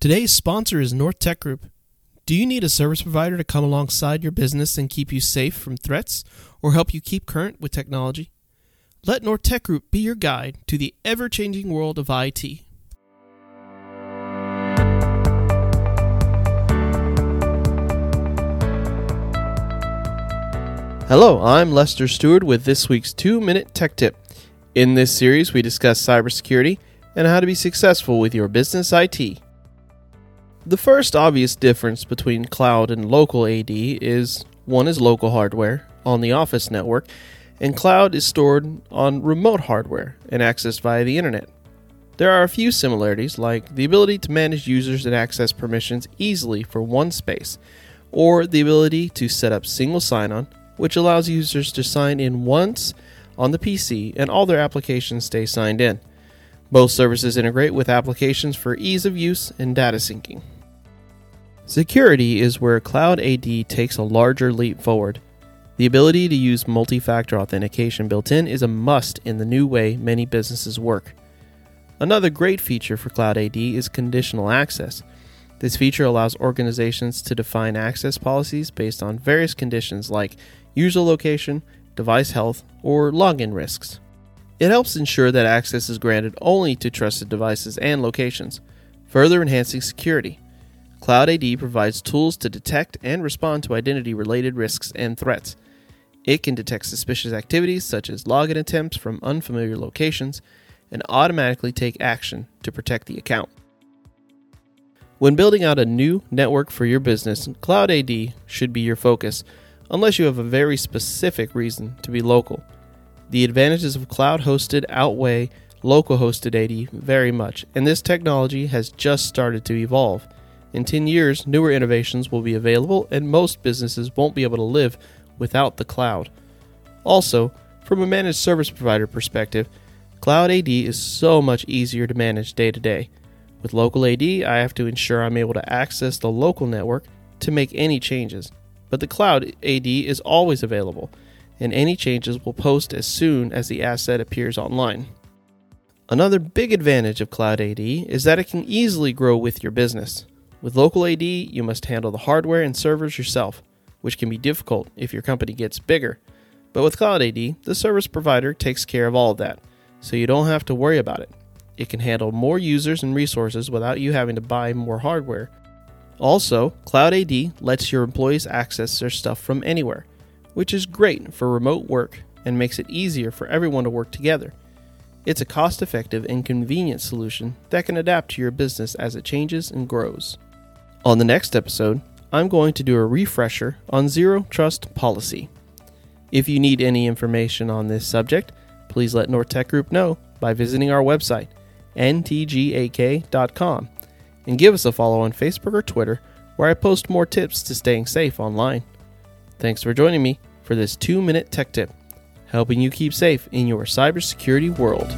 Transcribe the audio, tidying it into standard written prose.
Today's sponsor is North Tech Group. Do you need a service provider to come alongside your business and keep you safe from threats or help you keep current with technology? Let North Tech Group be your guide to the ever-changing world of IT. Hello, I'm Lester Stewart with this week's 2-Minute Tech Tip. In this series, we discuss cybersecurity and how to be successful with your business IT. The first obvious difference between Cloud and Local AD is one is local hardware on the office network, and Cloud is stored on remote hardware and accessed via the internet. There are a few similarities, like the ability to manage users and access permissions easily for one space, or the ability to set up single sign-on, which allows users to sign in once on the PC and all their applications stay signed in. Both services integrate with applications for ease of use and data syncing. Security is where Cloud AD takes a larger leap forward. The ability to use multi-factor authentication built in is a must in the new way many businesses work. Another great feature for Cloud AD is conditional access. This feature allows organizations to define access policies based on various conditions like user location, device health, or login risks. It helps ensure that access is granted only to trusted devices and locations, further enhancing security. Cloud AD provides tools to detect and respond to identity-related risks and threats. It can detect suspicious activities such as login attempts from unfamiliar locations and automatically take action to protect the account. When building out a new network for your business, Cloud AD should be your focus, unless you have a very specific reason to be local. The advantages of cloud-hosted outweigh local-hosted AD very much, and this technology has just started to evolve. In 10 years, newer innovations will be available, and most businesses won't be able to live without the cloud. Also, from a managed service provider perspective, Cloud AD is so much easier to manage day-to-day. With Local AD, I have to ensure I'm able to access the local network to make any changes, but the Cloud AD is always available, and any changes will post as soon as the asset appears online. Another big advantage of Cloud AD is that it can easily grow with your business. With Local AD, you must handle the hardware and servers yourself, which can be difficult if your company gets bigger. But with Cloud AD, the service provider takes care of all of that, so you don't have to worry about it. It can handle more users and resources without you having to buy more hardware. Also, Cloud AD lets your employees access their stuff from anywhere, which is great for remote work and makes it easier for everyone to work together. It's a cost-effective and convenient solution that can adapt to your business as it changes and grows. On the next episode, I'm going to do a refresher on Zero Trust policy. If you need any information on this subject, please let North Tech Group know by visiting our website, ntgak.com, and give us a follow on Facebook or Twitter, where I post more tips to staying safe online. Thanks for joining me for this 2-Minute Tech Tip, helping you keep safe in your cybersecurity world.